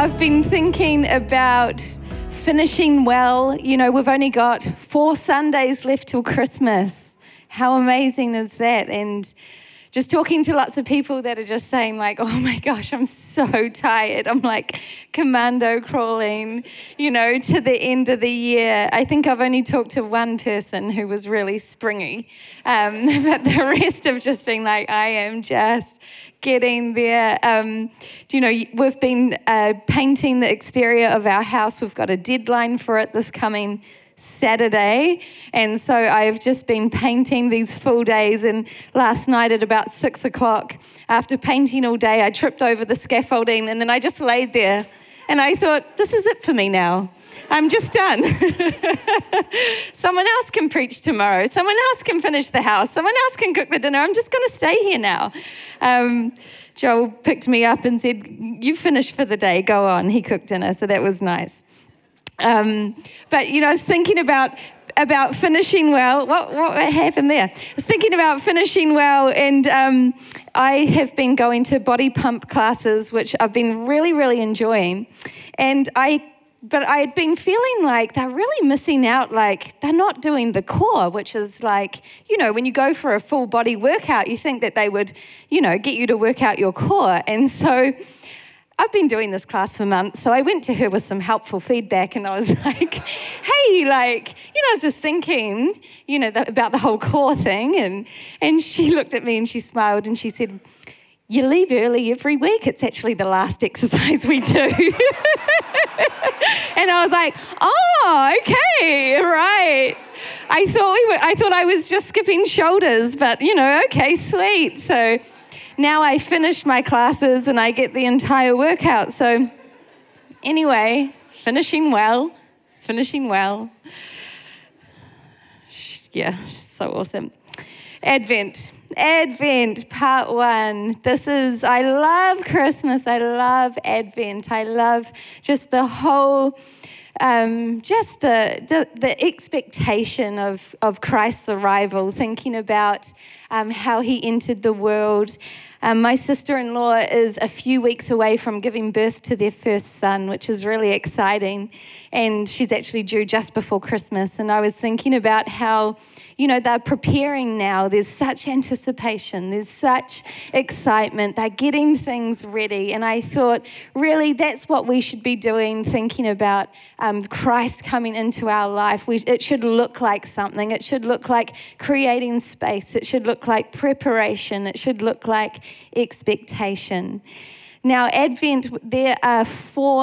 I've been thinking about finishing well. You know, we've only got 4 Sundays left till Christmas. How amazing is that? And just talking to lots of people that are just saying like, oh my gosh, I'm so tired. I'm like commando crawling, you know, to the end of the year. I think I've only talked to one person who was really springy, but the rest have just been like, I am just getting there. You know, we've been painting the exterior of our house. We've got a deadline for it this coming Saturday, and so I've just been painting these full days, and last night at about 6:00, after painting all day, I tripped over the scaffolding, and then I just laid there, and I thought, this is it for me now. I'm just done. Someone else can preach tomorrow. Someone else can finish the house. Someone else can cook the dinner. I'm just going to stay here now. Joel picked me up and said, you finish for the day, go on. He cooked dinner, so that was nice. But, you know, I was thinking about finishing well. What happened there? I was thinking about finishing well, and I have been going to body pump classes, which I've been really, really enjoying. But I had been feeling like they're really missing out, like they're not doing the core, which is like, you know, when you go for a full body workout, you think that they would, you know, get you to work out your core. And so I've been doing this class for months, so I went to her with some helpful feedback, and I was like, hey, like, you know, I was just thinking, you know, about the whole core thing, and she looked at me and she smiled and she said, you leave early every week. It's actually the last exercise we do. And I was like, oh, okay, right. I thought I was just skipping shoulders, but, you know, okay, sweet. So now I finish my classes and I get the entire workout. So anyway, finishing well. Yeah, so awesome. Advent, part 1. I love Christmas. I love Advent. I love just the whole, just the expectation of Christ's arrival, thinking about how he entered the world. My sister-in-law is a few weeks away from giving birth to their first son, which is really exciting. And she's actually due just before Christmas. And I was thinking about how, you know, they're preparing now. There's such anticipation. There's such excitement. They're getting things ready. And I thought, really, that's what we should be doing, thinking about Christ coming into our life. It should look like something. It should look like creating space. It should look like preparation. It should look like expectation. Now, Advent, there are 4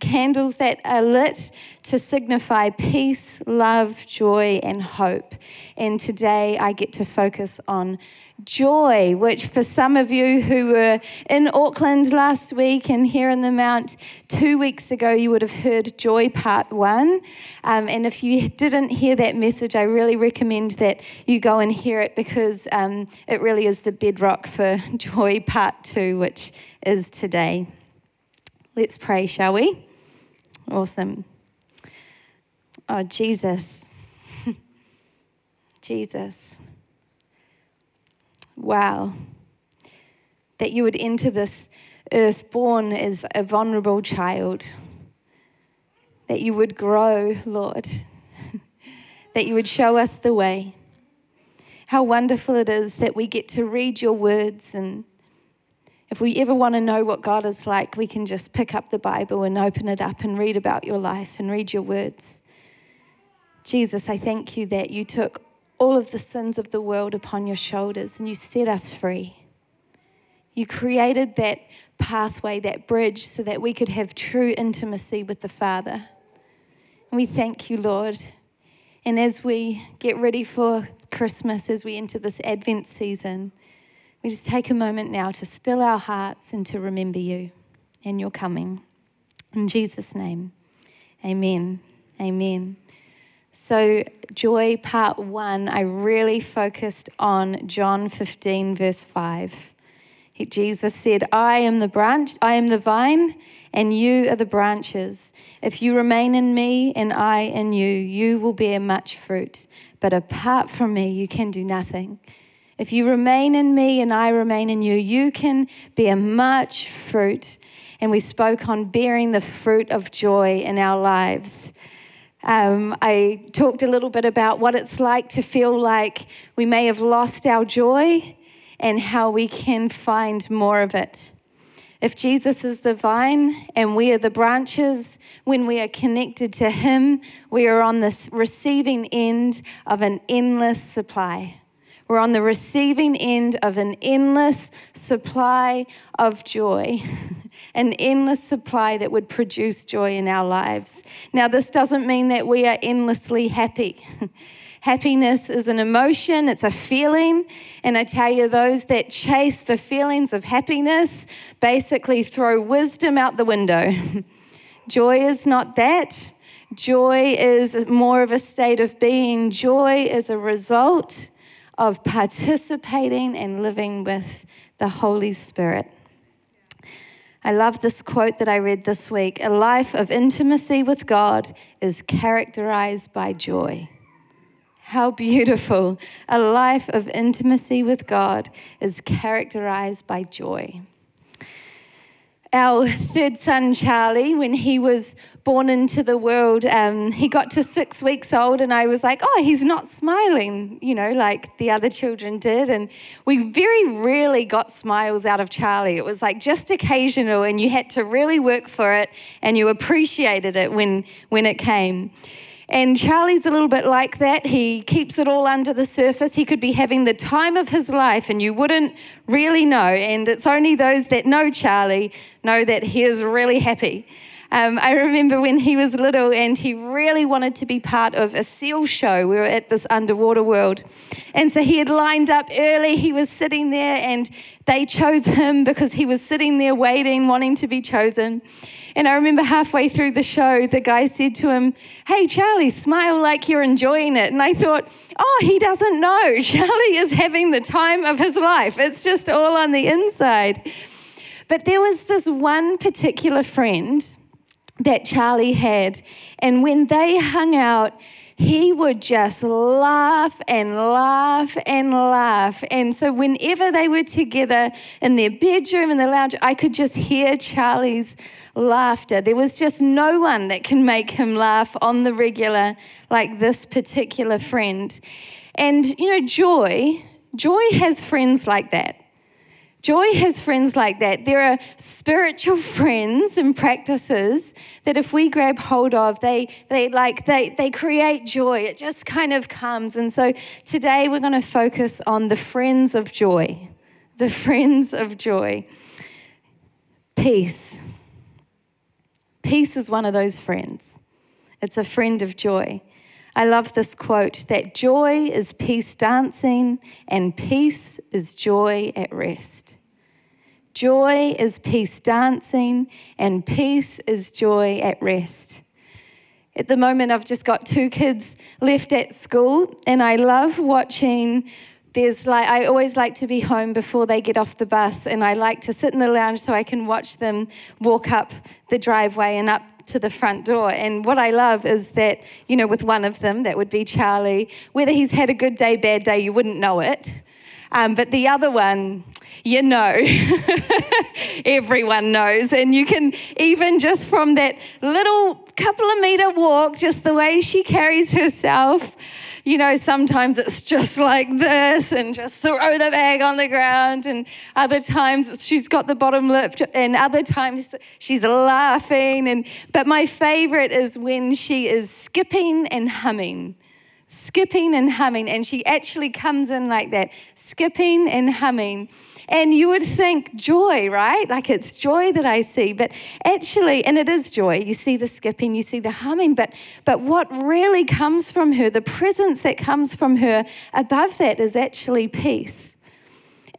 candles that are lit to signify peace, love, joy, and hope. And today I get to focus on joy, which for some of you who were in Auckland last week and here in the Mount 2 weeks ago, you would have heard Joy Part 1. And if you didn't hear that message, I really recommend that you go and hear it, because it really is the bedrock for Joy Part 2, which is today. Let's pray, shall we? Awesome. Oh, Jesus. Wow. That you would enter this earth born as a vulnerable child. That you would grow, Lord. That you would show us the way. How wonderful it is that we get to read your words, and if we ever want to know what God is like, we can just pick up the Bible and open it up and read about your life and read your words. Jesus, I thank you that you took all of the sins of the world upon your shoulders and you set us free. You created that pathway, that bridge, so that we could have true intimacy with the Father. And we thank you, Lord. And as we get ready for Christmas, as we enter this Advent season, we just take a moment now to still our hearts and to remember you and your coming. In Jesus' name, amen. Amen. So Joy Part 1, I really focused on John 15, verse 5. Jesus said, I am the vine, and you are the branches. If you remain in me and I in you, you will bear much fruit. But apart from me, you can do nothing. If you remain in me and I remain in you, you can bear much fruit. and we spoke on bearing the fruit of joy in our lives. I talked a little bit about what it's like to feel like we may have lost our joy and how we can find more of it. If Jesus is the vine and we are the branches, when we are connected to him, we are on the receiving end of an endless supply. We're on the receiving end of an endless supply of joy, an endless supply that would produce joy in our lives. Now, this doesn't mean that we are endlessly happy. Happiness is an emotion, it's a feeling, and I tell you, those that chase the feelings of happiness basically throw wisdom out the window. Joy is not that. Joy is more of a state of being. Joy is a result of participating and living with the Holy Spirit. I love this quote that I read this week. A life of intimacy with God is characterized by joy. How beautiful. A life of intimacy with God is characterized by joy. Our third son, Charlie, when he was born into the world, he got to 6 weeks old and I was like, oh, he's not smiling, you know, like the other children did. And we very rarely got smiles out of Charlie. It was like just occasional and you had to really work for it and you appreciated it when it came. And Charlie's a little bit like that. He keeps it all under the surface. He could be having the time of his life and you wouldn't really know. And it's only those that know Charlie know that he is really happy. I remember when he was little and he really wanted to be part of a seal show. We were at this underwater world. And so he had lined up early. He was sitting there and they chose him because he was sitting there waiting, wanting to be chosen. And I remember halfway through the show, the guy said to him, hey, Charlie, smile like you're enjoying it. And I thought, oh, he doesn't know. Charlie is having the time of his life. It's just all on the inside. But there was this one particular friend that Charlie had, and when they hung out, he would just laugh and laugh and laugh. And so whenever they were together in their bedroom, in the lounge, I could just hear Charlie's laughter. There was just no one that can make him laugh on the regular like this particular friend. And, you know, joy has friends like that. Joy has friends like that. There are spiritual friends and practices that if we grab hold of, they create joy. It just kind of comes. And so today we're going to focus on the friends of joy. The friends of joy. Peace. Peace is one of those friends. It's a friend of joy. I love this quote, that joy is peace dancing and peace is joy at rest. Joy is peace dancing and peace is joy at rest. At the moment, I've just got 2 kids left at school and I love watching. I always like to be home before they get off the bus and I like to sit in the lounge so I can watch them walk up the driveway and up to the front door. And what I love is that, you know, with one of them, that would be Charlie, whether he's had a good day, bad day, you wouldn't know it. But the other one, you know, everyone knows. And you can even just from that little couple of meter walk, just the way she carries herself, you know, sometimes it's just like this and just throw the bag on the ground. And other times she's got the bottom lip and other times she's laughing. But my favorite is when she is skipping and humming. And she actually comes in like that, skipping and humming. And you would think joy, right? Like it's joy that I see, but actually, and it is joy. You see the skipping, you see the humming, but what really comes from her, the presence that comes from her above that is actually peace.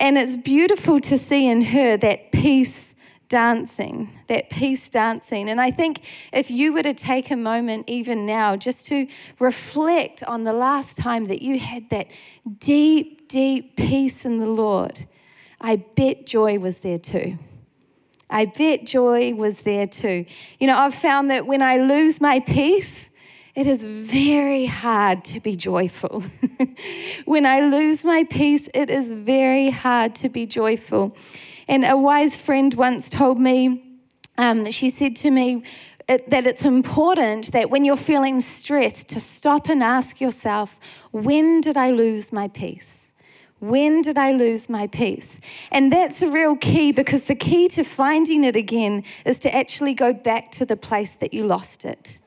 And it's beautiful to see in her that peace dancing, that peace dancing. And I think if you were to take a moment even now just to reflect on the last time that you had that deep, deep peace in the Lord, I bet joy was there too. I bet joy was there too. You know, I've found that when I lose my peace, it is very hard to be joyful. When I lose my peace, it is very hard to be joyful. And a wise friend once told me, she said to me that it's important that when you're feeling stressed to stop and ask yourself, when did I lose my peace? When did I lose my peace? And that's a real key, because the key to finding it again is to actually go back to the place that you lost it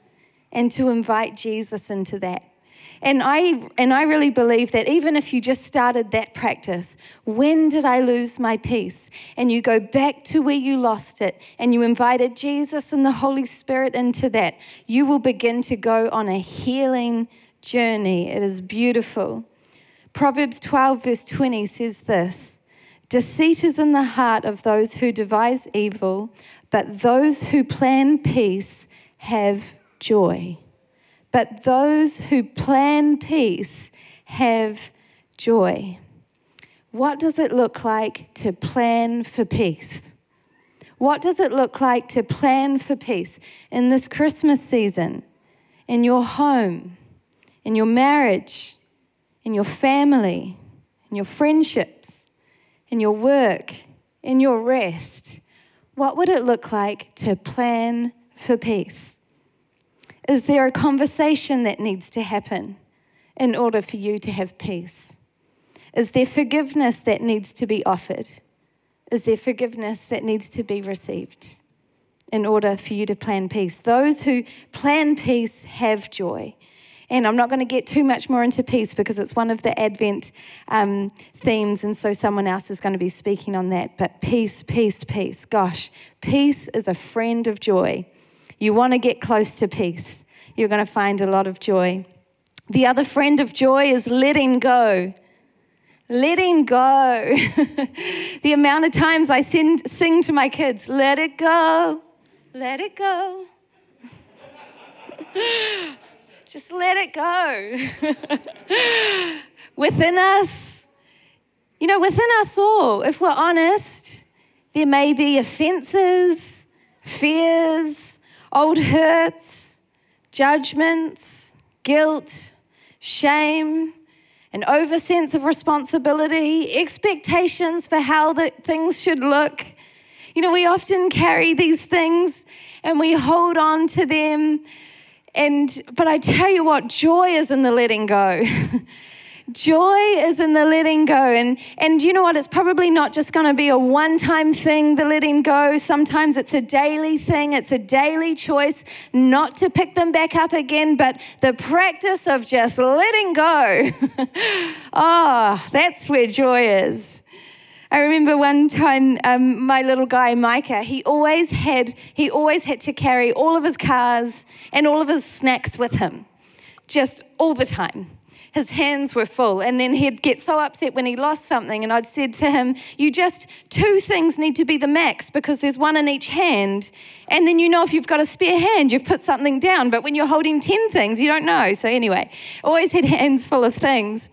and to invite Jesus into that. And I really believe that even if you just started that practice, when did I lose my peace? And you go back to where you lost it and you invited Jesus and the Holy Spirit into that, you will begin to go on a healing journey. It is beautiful. Proverbs 12 verse 20 says this: "Deceit is in the heart of those who devise evil, but those who plan peace have joy." But those who plan peace have joy. What does it look like to plan for peace? What does it look like to plan for peace in this Christmas season, in your home, in your marriage, in your family, in your friendships, in your work, in your rest? What would it look like to plan for peace? Is there a conversation that needs to happen in order for you to have peace? Is there forgiveness that needs to be offered? Is there forgiveness that needs to be received in order for you to plan peace? Those who plan peace have joy. And I'm not going to get too much more into peace because it's one of the Advent themes, and so someone else is going to be speaking on that. But peace, peace, peace. Gosh, peace is a friend of joy. You want to get close to peace, you're going to find a lot of joy. The other friend of joy is letting go. Letting go. The amount of times I sing to my kids, "Let it go, let it go." Just let it go. Within us, you know, within us all, if we're honest, there may be offenses, fears, old hurts, judgments, guilt, shame, an oversense of responsibility, expectations for how things should look. You know, we often carry these things and we hold on to them. But I tell you what, joy is in the letting go. Joy is in the letting go. And you know what? It's probably not just going to be a one-time thing, the letting go. Sometimes it's a daily thing. It's a daily choice not to pick them back up again, but the practice of just letting go. Oh, that's where joy is. I remember one time my little guy, Micah, he always had to carry all of his cars and all of his snacks with him, just all the time. His hands were full, and then he'd get so upset when he lost something, and I'd said to him, "You just, two things need to be the max, because there's one in each hand, and then you know if you've got a spare hand, you've put something down, but when you're holding 10 things, you don't know." So anyway, always had hands full of things.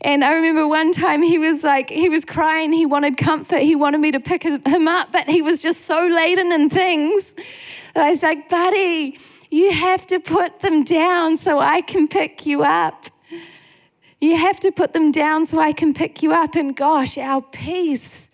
And I remember one time he was crying, he wanted comfort, he wanted me to pick him up, but he was just so laden in things. And I was like, "Buddy, you have to put them down so I can pick you up. You have to put them down so I can pick you up." And gosh, our peace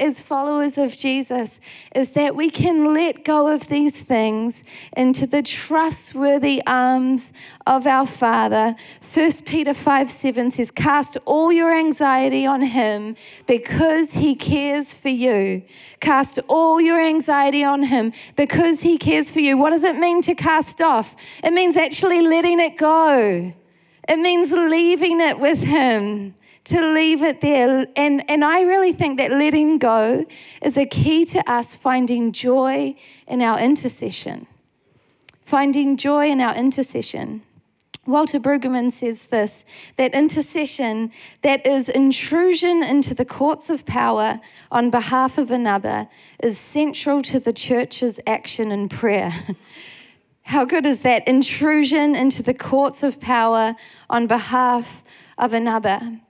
as followers of Jesus is that we can let go of these things into the trustworthy arms of our Father. 1 Peter 5:7 says, "Cast all your anxiety on him because he cares for you." Cast all your anxiety on him because he cares for you. What does it mean to cast off? It means actually letting it go. It means leaving it with him. To leave it there. And I really think that letting go is a key to us finding joy in our intercession. Finding joy in our intercession. Walter Brueggemann says this, that intercession, that is intrusion into the courts of power on behalf of another, is central to the church's action in prayer. How good is that? Intrusion into the courts of power on behalf of another.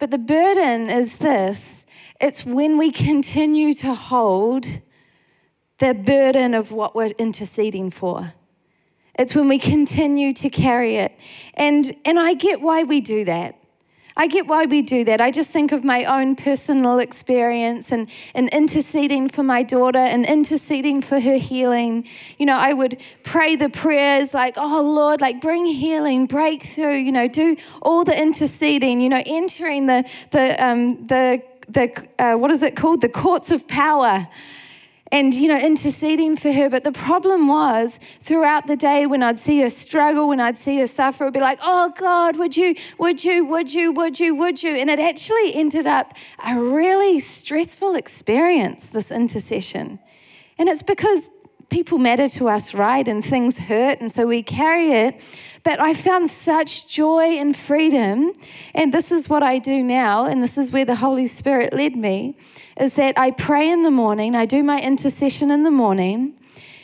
But the burden is this: it's when we continue to hold the burden of what we're interceding for. It's when we continue to carry it. And I get why we do that. I get why we do that. I just think of my own personal experience and interceding for my daughter and interceding for her healing. You know, I would pray the prayers like, oh, Lord, like bring healing, breakthrough, you know, do all the interceding, you know, entering the courts of power. And, you know, interceding for her. But the problem was, throughout the day when I'd see her struggle, when I'd see her suffer, I'd be like, oh God, would you? And it actually ended up a really stressful experience, this intercession. And it's because people matter to us, right? And things hurt, and so we carry it. But I found such joy and freedom, and this is what I do now, and this is where the Holy Spirit led me, is that I pray in the morning, I do my intercession in the morning,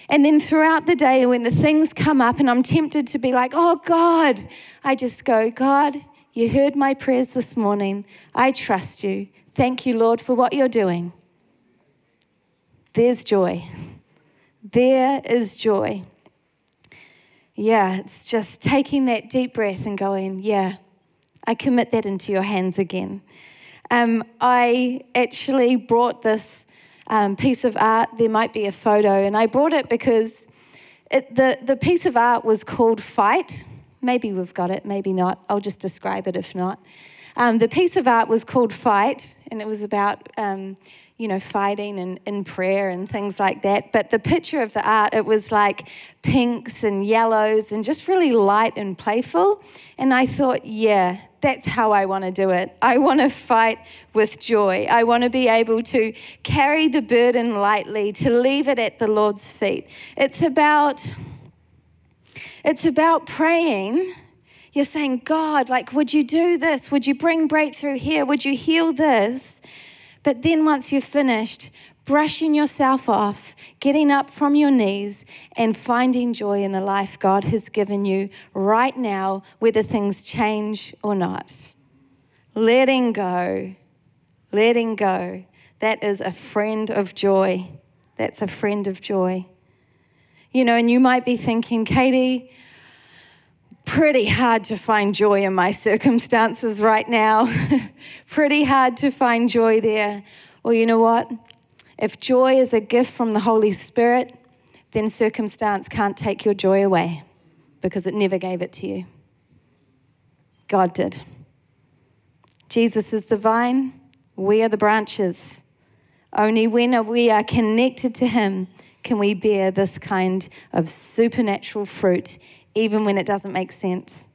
and then throughout the day when the things come up and I'm tempted to be like, oh God, I just go, God, you heard my prayers this morning. I trust you. Thank you, Lord, for what you're doing. There's joy. There is joy. Yeah, it's just taking that deep breath and going, yeah, I commit that into your hands again. I actually brought this piece of art. There might be a photo, and I brought it because the piece of art was called Fight. Maybe we've got it, maybe not. I'll just describe it if not. The piece of art was called Fight, and it was about fighting and in prayer and things like that. But the picture of the art, it was like pinks and yellows and just really light and playful. And I thought, yeah, that's how I want to do it. I want to fight with joy. I want to be able to carry the burden lightly, to leave it at the Lord's feet. It's about praying. You're saying, God, like, would you do this? Would you bring breakthrough here? Would you heal this? But then once you're finished, brushing yourself off, getting up from your knees and finding joy in the life God has given you right now, whether things change or not. Letting go. Letting go. That is a friend of joy. That's a friend of joy. You know, and you might be thinking, Katie, pretty hard to find joy in my circumstances right now. Pretty hard to find joy there. Well, you know what? If joy is a gift from the Holy Spirit, then circumstance can't take your joy away because it never gave it to you. God did. Jesus is the vine. We are the branches. Only when we are connected to him can we bear this kind of supernatural fruit, even when it doesn't make sense.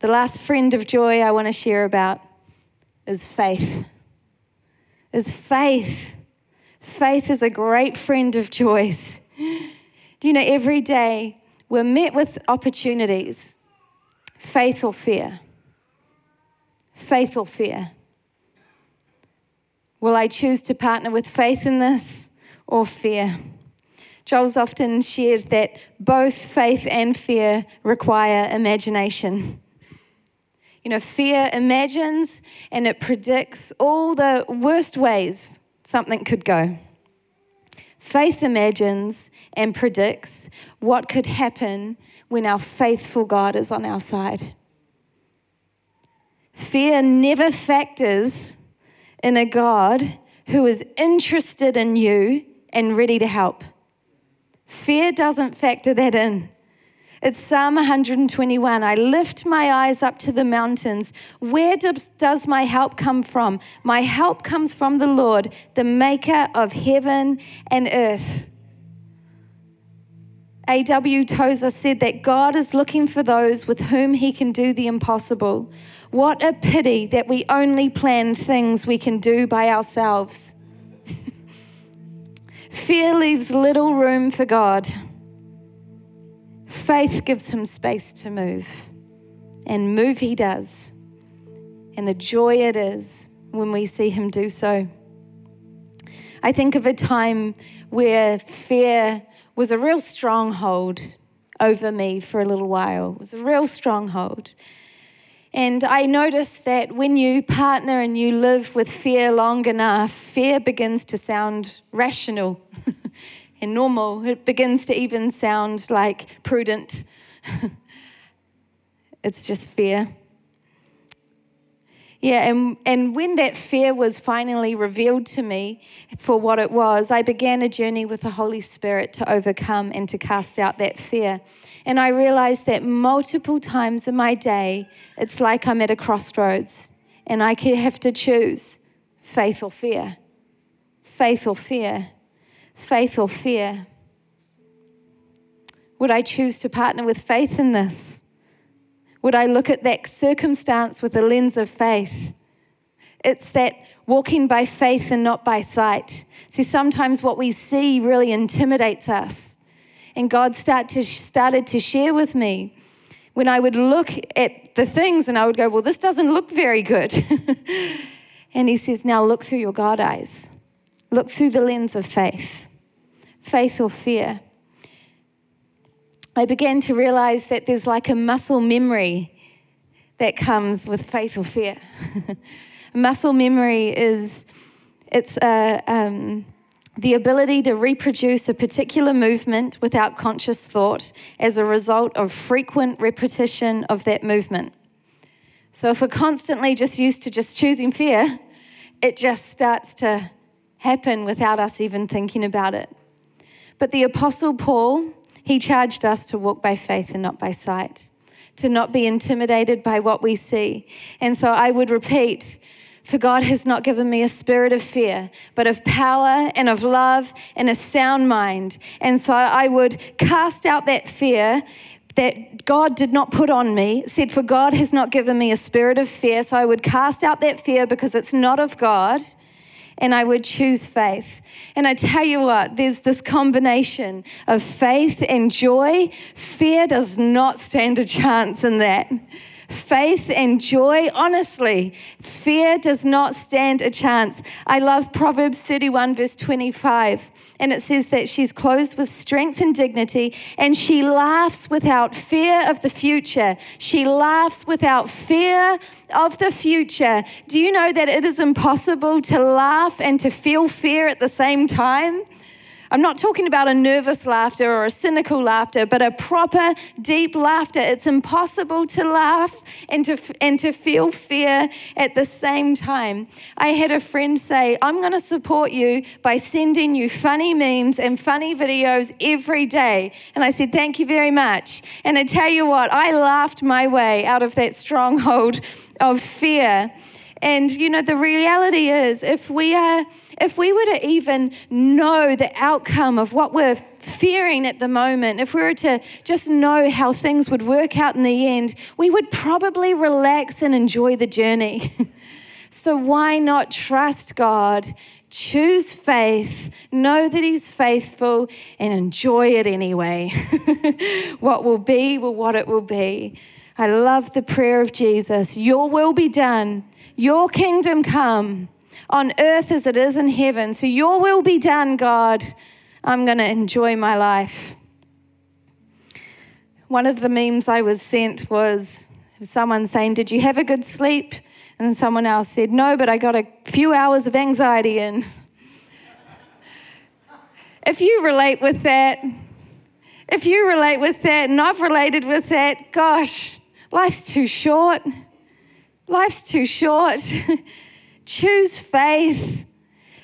The last friend of joy I want to share about is faith. Is faith. Faith is a great friend of joys. Do you know, every day we're met with opportunities, faith or fear. Faith or fear. Will I choose to partner with faith in this or fear? Joel's often shared that both faith and fear require imagination. You know, fear imagines and it predicts all the worst ways something could go. Faith imagines and predicts what could happen when our faithful God is on our side. Fear never factors in a God who is interested in you and ready to help. Fear doesn't factor that in. It's Psalm 121. I lift my eyes up to the mountains. Where does my help come from? My help comes from the Lord, the maker of heaven and earth. A.W. Tozer said that God is looking for those with whom he can do the impossible. What a pity that we only plan things we can do by ourselves. Fear leaves little room for God. Faith gives him space to move, and move he does, and the joy it is when we see him do so. I think of a time where fear was a real stronghold over me for a little while. It was a real stronghold. And I noticed that when you partner and you live with fear long enough, fear begins to sound rational and normal. It begins to even sound like prudent. It's just fear. Yeah, and when that fear was finally revealed to me for what it was, I began a journey with the Holy Spirit to overcome and to cast out that fear. And I realized that multiple times in my day, it's like I'm at a crossroads and I could have to choose faith or fear, faith or fear, faith or fear. Would I choose to partner with faith in this? Would I look at that circumstance with a lens of faith? It's that walking by faith and not by sight. See, sometimes what we see really intimidates us. And God started to share with me when I would look at the things and I would go, well, this doesn't look very good. And he says, now look through your God eyes. Look through the lens of faith. Faith or fear. I began to realize that there's like a muscle memory that comes with faith or fear. Muscle memory is, the ability to reproduce a particular movement without conscious thought as a result of frequent repetition of that movement. So if we're constantly just used to just choosing fear, it just starts to happen without us even thinking about it. But the Apostle Paul, he charged us to walk by faith and not by sight, to not be intimidated by what we see. And so I would repeat, for God has not given me a spirit of fear, but of power and of love and a sound mind. And so I would cast out that fear that God did not put on me. It said, for God has not given me a spirit of fear. So I would cast out that fear because it's not of God. And I would choose faith. And I tell you what, there's this combination of faith and joy. Fear does not stand a chance in that. Faith and joy, honestly, fear does not stand a chance. I love Proverbs 31, verse 25. And it says that she's clothed with strength and dignity, and she laughs without fear of the future. She laughs without fear of the future. Do you know that it is impossible to laugh and to feel fear at the same time? I'm not talking about a nervous laughter or a cynical laughter, but a proper, deep laughter. It's impossible to laugh and to feel fear at the same time. I had a friend say, I'm going to support you by sending you funny memes and funny videos every day. And I said, thank you very much. And I tell you what, I laughed my way out of that stronghold of fear. And, you know, the reality is if we were to even know the outcome of what we're fearing at the moment, if we were to just know how things would work out in the end, we would probably relax and enjoy the journey. So why not trust God, choose faith, know that he's faithful, and enjoy it anyway. What will be, well, what it will be. I love the prayer of Jesus. Your will be done. Your kingdom come on earth as it is in heaven. So your will be done, God. I'm going to enjoy my life. One of the memes I was sent was someone saying, did you have a good sleep? And someone else said, no, but I got a few hours of anxiety in. If you relate with that, and I've related with that, gosh, life's too short. Life's too short. Choose faith.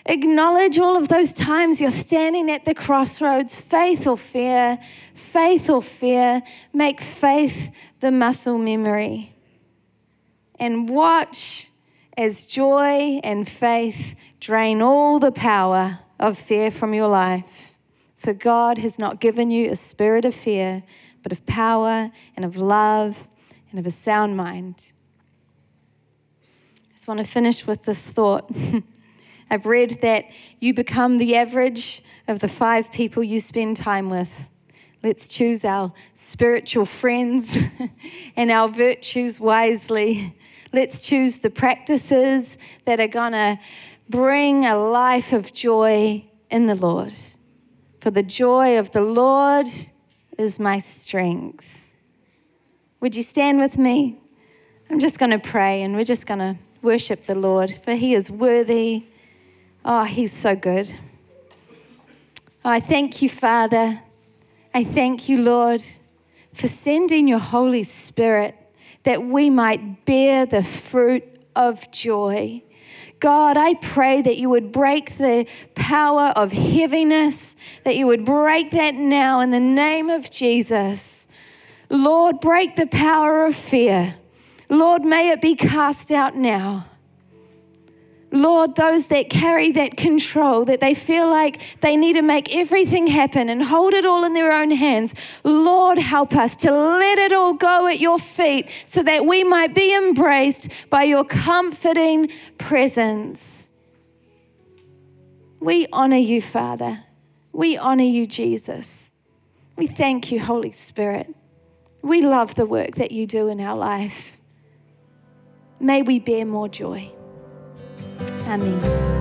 Acknowledge all of those times you're standing at the crossroads, faith or fear, faith or fear. Make faith the muscle memory. And watch as joy and faith drain all the power of fear from your life. For God has not given you a spirit of fear, but of power and of love and of a sound mind. I want to finish with this thought. I've read that you become the average of the 5 people you spend time with. Let's choose our spiritual friends and our virtues wisely. Let's choose the practices that are going to bring a life of joy in the Lord. For the joy of the Lord is my strength. Would you stand with me? I'm just going to pray and we're just going to worship the Lord, for he is worthy. Oh, he's so good. Oh, I thank you, Father. I thank you, Lord, for sending your Holy Spirit that we might bear the fruit of joy. God, I pray that you would break the power of heaviness, that you would break that now in the name of Jesus. Lord, break the power of fear. Lord, may it be cast out now. Lord, those that carry that control, that they feel like they need to make everything happen and hold it all in their own hands, Lord, help us to let it all go at your feet so that we might be embraced by your comforting presence. We honor you, Father. We honor you, Jesus. We thank you, Holy Spirit. We love the work that you do in our life. May we bear more joy. Amém.